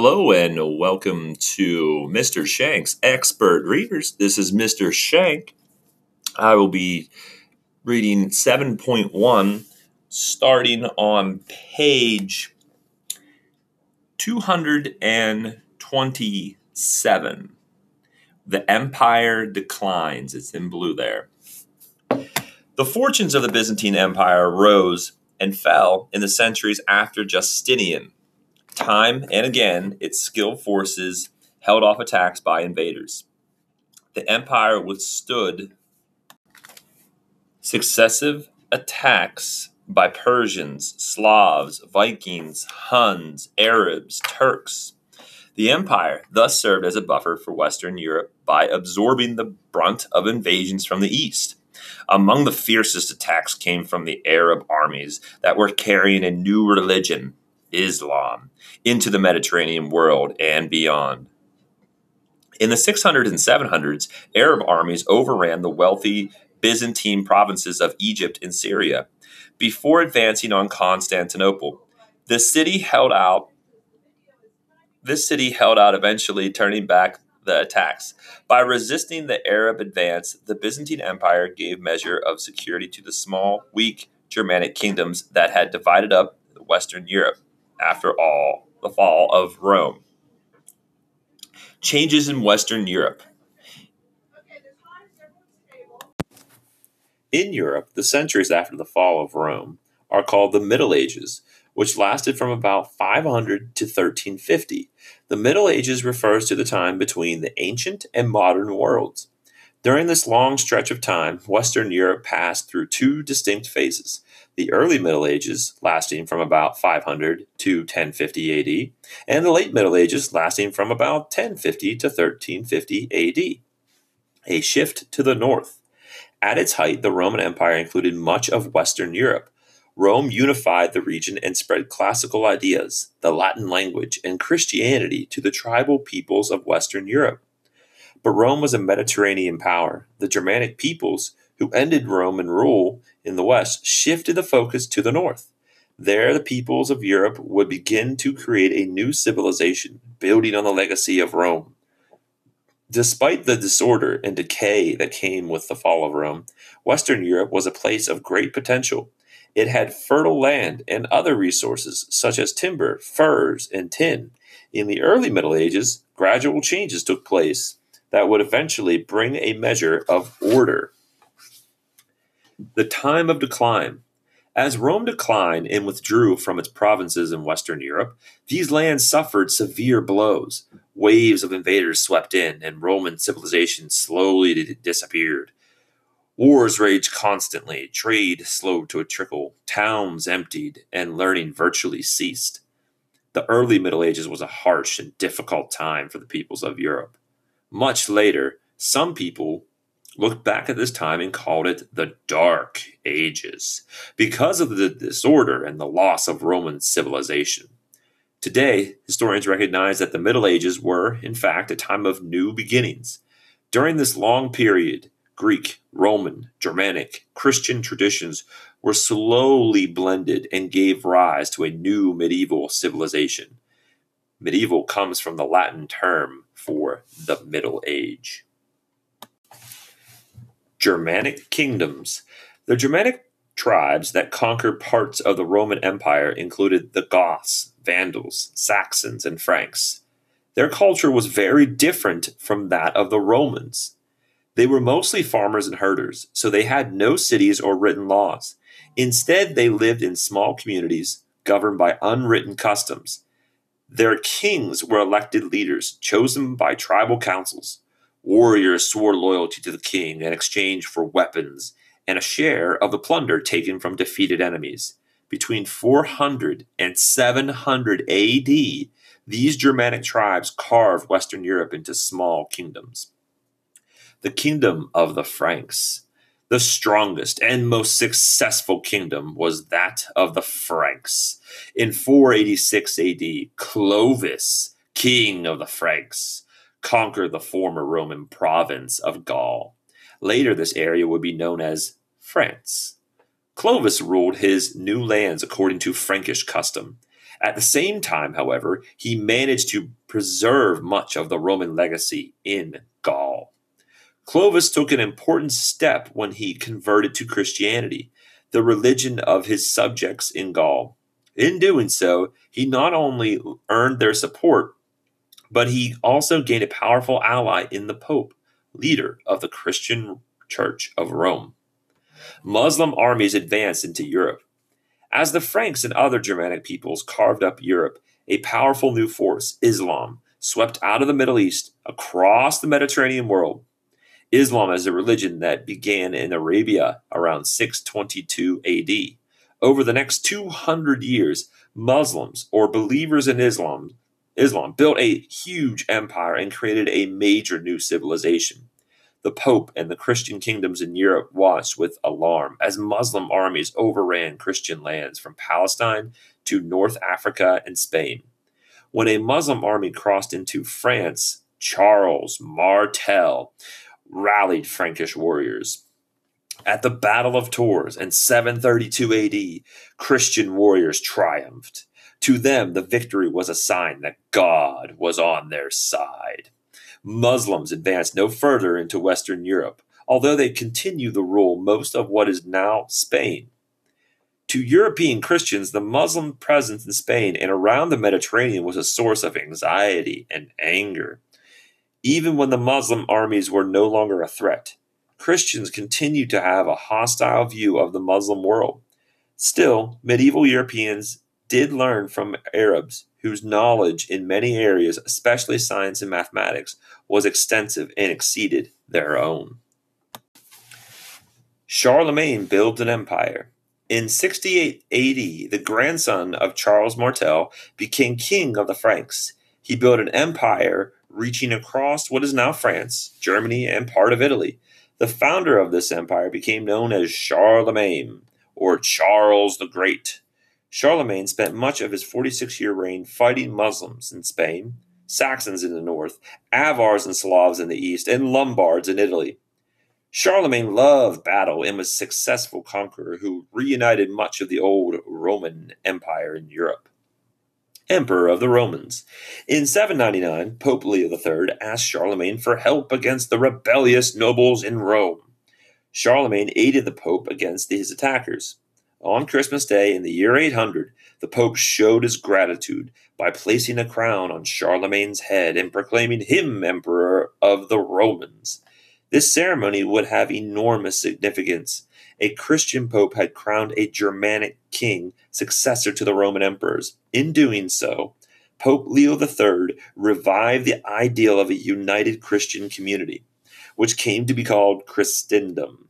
Hello and welcome to Mr. Shank's Expert Readers. This is Mr. Shank. I will be reading 7.1 starting on page 227. The Empire Declines. It's in blue there. The fortunes of the Byzantine Empire rose and fell in the centuries after Justinian. Time and again, its skilled forces held off attacks by invaders. The empire withstood successive attacks by Persians, Slavs, Vikings, Huns, Arabs, Turks. The empire thus served as a buffer for Western Europe by absorbing the brunt of invasions from the east. Among the fiercest attacks came from the Arab armies that were carrying a new religion, Islam, into the Mediterranean world and beyond. In the 600s and 700s, Arab armies overran the wealthy Byzantine provinces of Egypt and Syria before advancing on Constantinople. This city held out, eventually turning back the attacks. By resisting the Arab advance, the Byzantine Empire gave measure of security to the small, weak Germanic kingdoms that had divided up Western Europe after all the fall of Rome. Changes in Western Europe. In Europe, the centuries after the fall of Rome are called the Middle Ages, which lasted from about 500 to 1350. The Middle Ages refers to the time between the ancient and modern worlds. During this long stretch of time, Western Europe passed through two distinct phases. The early Middle Ages, lasting from about 500 to 1050 AD, and the late Middle Ages, lasting from about 1050 to 1350 AD. A shift to the north. At its height, the Roman Empire included much of Western Europe. Rome unified the region and spread classical ideas, the Latin language, and Christianity to the tribal peoples of Western Europe. But Rome was a Mediterranean power. The Germanic peoples who ended Roman rule in the west shifted the focus to the north. There, the peoples of Europe would begin to create a new civilization, building on the legacy of Rome. Despite the disorder and decay that came with the fall of Rome, Western Europe was a place of great potential. It had fertile land and other resources, such as timber, furs, and tin. In the early Middle Ages, gradual changes took place that would eventually bring a measure of order. The time of decline. As Rome declined and withdrew from its provinces in Western Europe, these lands suffered severe blows. Waves of invaders swept in, and Roman civilization slowly disappeared. Wars raged constantly, trade slowed to a trickle, towns emptied, and learning virtually ceased. The early Middle Ages was a harsh and difficult time for the peoples of Europe. Much later, some people looked back at this time and called it the Dark Ages because of the disorder and the loss of Roman civilization. Today, historians recognize that the Middle Ages were, in fact, a time of new beginnings. During this long period, Greek, Roman, Germanic, Christian traditions were slowly blended and gave rise to a new medieval civilization. Medieval comes from the Latin term for the Middle Age. Germanic kingdoms. The Germanic tribes that conquered parts of the Roman Empire included the Goths, Vandals, Saxons, and Franks. Their culture was very different from that of the Romans. They were mostly farmers and herders, so they had no cities or written laws. Instead, they lived in small communities governed by unwritten customs. Their kings were elected leaders, chosen by tribal councils. Warriors swore loyalty to the king in exchange for weapons and a share of the plunder taken from defeated enemies. Between 400 and 700 AD, these Germanic tribes carved Western Europe into small kingdoms. The Kingdom of the Franks. The strongest and most successful kingdom was that of the Franks. In 486 AD, Clovis, king of the Franks, conquered the former Roman province of Gaul. Later, this area would be known as France. Clovis ruled his new lands according to Frankish custom. At the same time, however, he managed to preserve much of the Roman legacy in Gaul. Clovis took an important step when he converted to Christianity, the religion of his subjects in Gaul. In doing so, he not only earned their support, but he also gained a powerful ally in the Pope, leader of the Christian Church of Rome. Muslim armies advanced into Europe. As the Franks and other Germanic peoples carved up Europe, a powerful new force, Islam, swept out of the Middle East across the Mediterranean world. Islam is a religion that began in Arabia around 622 AD. Over the next 200 years, Muslims or believers in Islam built a huge empire and created a major new civilization. The Pope and the Christian kingdoms in Europe watched with alarm as Muslim armies overran Christian lands from Palestine to North Africa and Spain. When a Muslim army crossed into France, Charles Martel rallied Frankish warriors. At the Battle of Tours in 732 AD, Christian warriors triumphed. To them, the victory was a sign that God was on their side. Muslims advanced no further into Western Europe, although they continue to rule most of what is now Spain. To European Christians, the Muslim presence in Spain and around the Mediterranean was a source of anxiety and anger. Even when the Muslim armies were no longer a threat, Christians continued to have a hostile view of the Muslim world. Still, medieval Europeans did learn from Arabs, whose knowledge in many areas, especially science and mathematics, was extensive and exceeded their own. Charlemagne built an empire. In 68 AD, the grandson of Charles Martel became king of the Franks. He built an empire reaching across what is now France, Germany, and part of Italy. The founder of this empire became known as Charlemagne, or Charles the Great. Charlemagne spent much of his 46-year reign fighting Muslims in Spain, Saxons in the north, Avars and Slavs in the east, and Lombards in Italy. Charlemagne loved battle and was a successful conqueror who reunited much of the old Roman Empire in Europe. Emperor of the Romans. In 799, Pope Leo III asked Charlemagne for help against the rebellious nobles in Rome. Charlemagne aided the Pope against his attackers. On Christmas Day in the year 800, the Pope showed his gratitude by placing a crown on Charlemagne's head and proclaiming him Emperor of the Romans. This ceremony would have enormous significance. A Christian pope had crowned a Germanic king successor to the Roman emperors. In doing so, Pope Leo III revived the ideal of a united Christian community, which came to be called Christendom.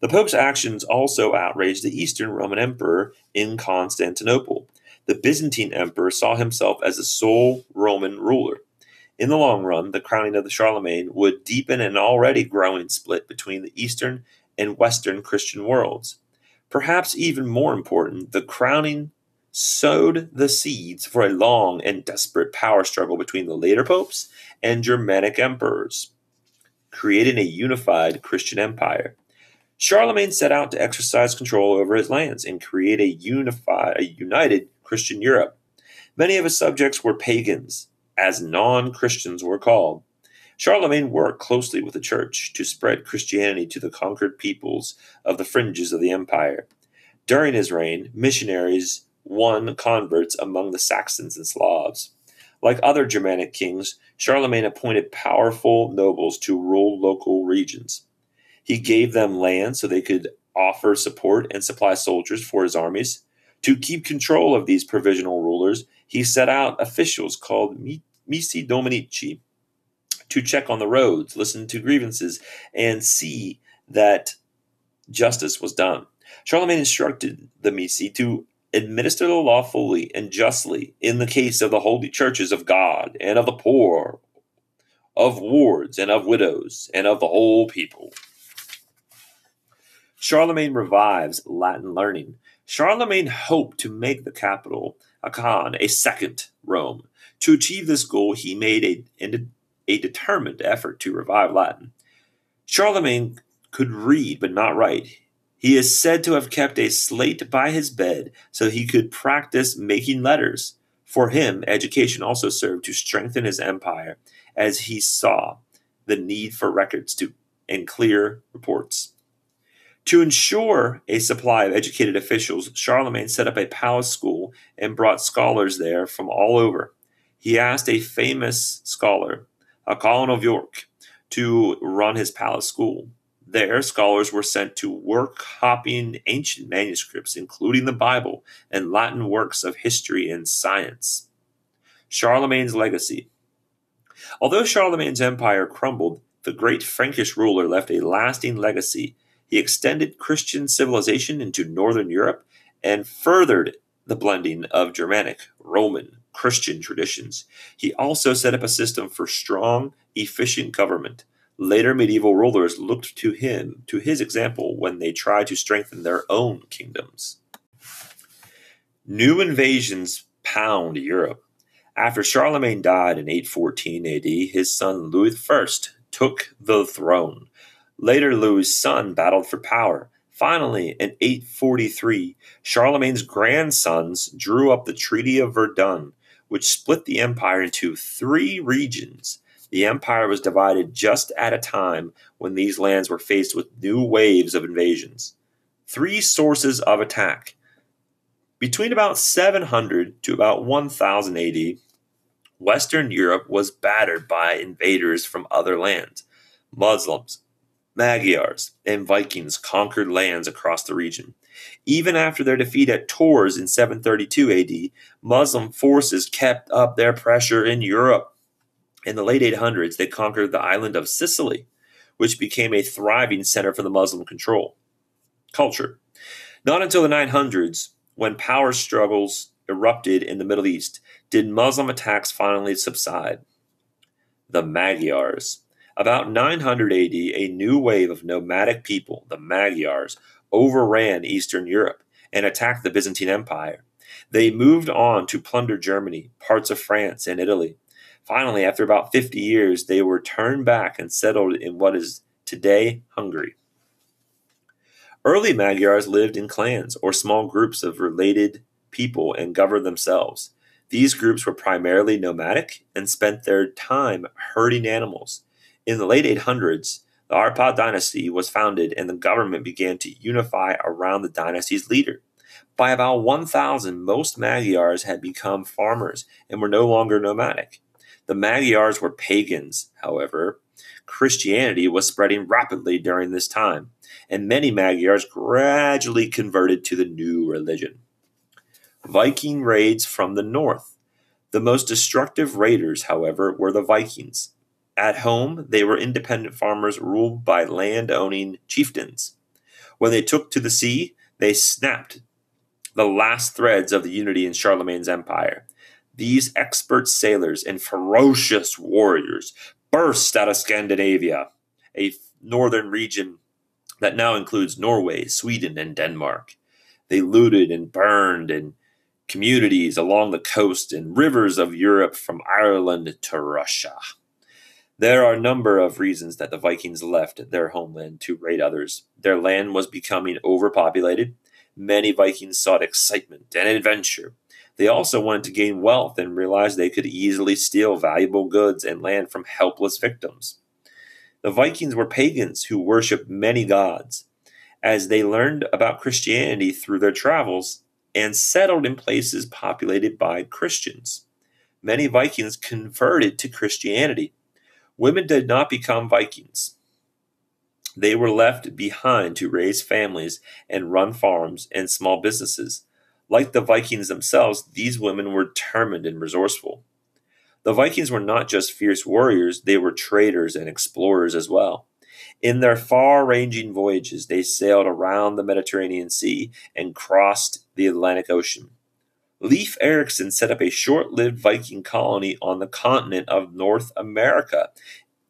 The Pope's actions also outraged the Eastern Roman Emperor in Constantinople. The Byzantine Emperor saw himself as the sole Roman ruler. In the long run, the crowning of the Charlemagne would deepen an already growing split between the Eastern and Western Christian worlds. Perhaps even more important, the crowning sowed the seeds for a long and desperate power struggle between the later popes and Germanic emperors, creating a unified Christian empire. Charlemagne set out to exercise control over his lands and create a united Christian Europe. Many of his subjects were pagans, as non-Christians were called. Charlemagne worked closely with the church to spread Christianity to the conquered peoples of the fringes of the empire. During his reign, missionaries won converts among the Saxons and Slavs. Like other Germanic kings, Charlemagne appointed powerful nobles to rule local regions. He gave them land so they could offer support and supply soldiers for his armies. To keep control of these provisional rulers, he set out officials called Missi Dominici to check on the roads, listen to grievances, and see that justice was done. Charlemagne instructed the Missi to administer the law fully and justly in the case of the holy churches of God and of the poor, of wards and of widows, and of the whole people. Charlemagne revives Latin learning. Charlemagne hoped to make the capital, Aachen, a second Rome. To achieve this goal, he made a determined effort to revive Latin. Charlemagne could read but not write. He is said to have kept a slate by his bed so he could practice making letters. For him, education also served to strengthen his empire, as he saw the need for records and clear reports. To ensure a supply of educated officials, Charlemagne set up a palace school and brought scholars there from all over. He asked a famous scholar, Alcuin of York, to run his palace school. There, scholars were sent to work copying ancient manuscripts, including the Bible and Latin works of history and science. Charlemagne's legacy. Although Charlemagne's empire crumbled, the great Frankish ruler left a lasting legacy. He extended Christian civilization into northern Europe and furthered the blending of Germanic, Roman, Christian traditions. He also set up a system for strong, efficient government. Later medieval rulers looked to him, to his example, when they tried to strengthen their own kingdoms. New invasions pound Europe. After Charlemagne died in 814 AD, his son Louis I took the throne. Later, Louis's son battled for power. Finally, in 843, Charlemagne's grandsons drew up the Treaty of Verdun, which split the empire into three regions. The empire was divided just at a time when these lands were faced with new waves of invasions. Three sources of attack. Between about 700 to about 1000 AD, Western Europe was battered by invaders from other lands. Muslims, Magyars, and Vikings conquered lands across the region. Even after their defeat at Tours in 732 AD, Muslim forces kept up their pressure in Europe. In the late 800s, they conquered the island of Sicily, which became a thriving center for the Muslim culture. Not until the 900s, when power struggles erupted in the Middle East, did Muslim attacks finally subside. The Magyars. About 900 AD, a new wave of nomadic people, the Magyars, overran Eastern Europe and attacked the Byzantine Empire. They moved on to plunder Germany, parts of France, and Italy. Finally, after about 50 years, they were turned back and settled in what is today Hungary. Early Magyars lived in clans or small groups of related people and governed themselves. These groups were primarily nomadic and spent their time herding animals. In the late 800s, the Arpad dynasty was founded and the government began to unify around the dynasty's leader. By about 1000, most Magyars had become farmers and were no longer nomadic. The Magyars were pagans, however. Christianity was spreading rapidly during this time, and many Magyars gradually converted to the new religion. Viking raids from the north. The most destructive raiders, however, were the Vikings. At home, they were independent farmers ruled by land-owning chieftains. When they took to the sea, they snapped the last threads of the unity in Charlemagne's empire. These expert sailors and ferocious warriors burst out of Scandinavia, a northern region that now includes Norway, Sweden, and Denmark. They looted and burned in communities along the coast and rivers of Europe from Ireland to Russia. There are a number of reasons that the Vikings left their homeland to raid others. Their land was becoming overpopulated. Many Vikings sought excitement and adventure. They also wanted to gain wealth and realized they could easily steal valuable goods and land from helpless victims. The Vikings were pagans who worshipped many gods, as they learned about Christianity through their travels and settled in places populated by Christians. Many Vikings converted to Christianity. Women did not become Vikings. They were left behind to raise families and run farms and small businesses. Like the Vikings themselves, these women were determined and resourceful. The Vikings were not just fierce warriors, they were traders and explorers as well. In their far-ranging voyages, they sailed around the Mediterranean Sea and crossed the Atlantic Ocean. Leif Erikson set up a short-lived Viking colony on the continent of North America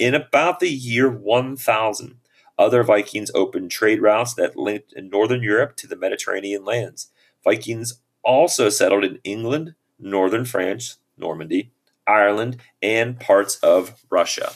in about the year 1000. Other Vikings opened trade routes that linked northern Europe to the Mediterranean lands. Vikings also settled in England, northern France, Normandy, Ireland, and parts of Russia.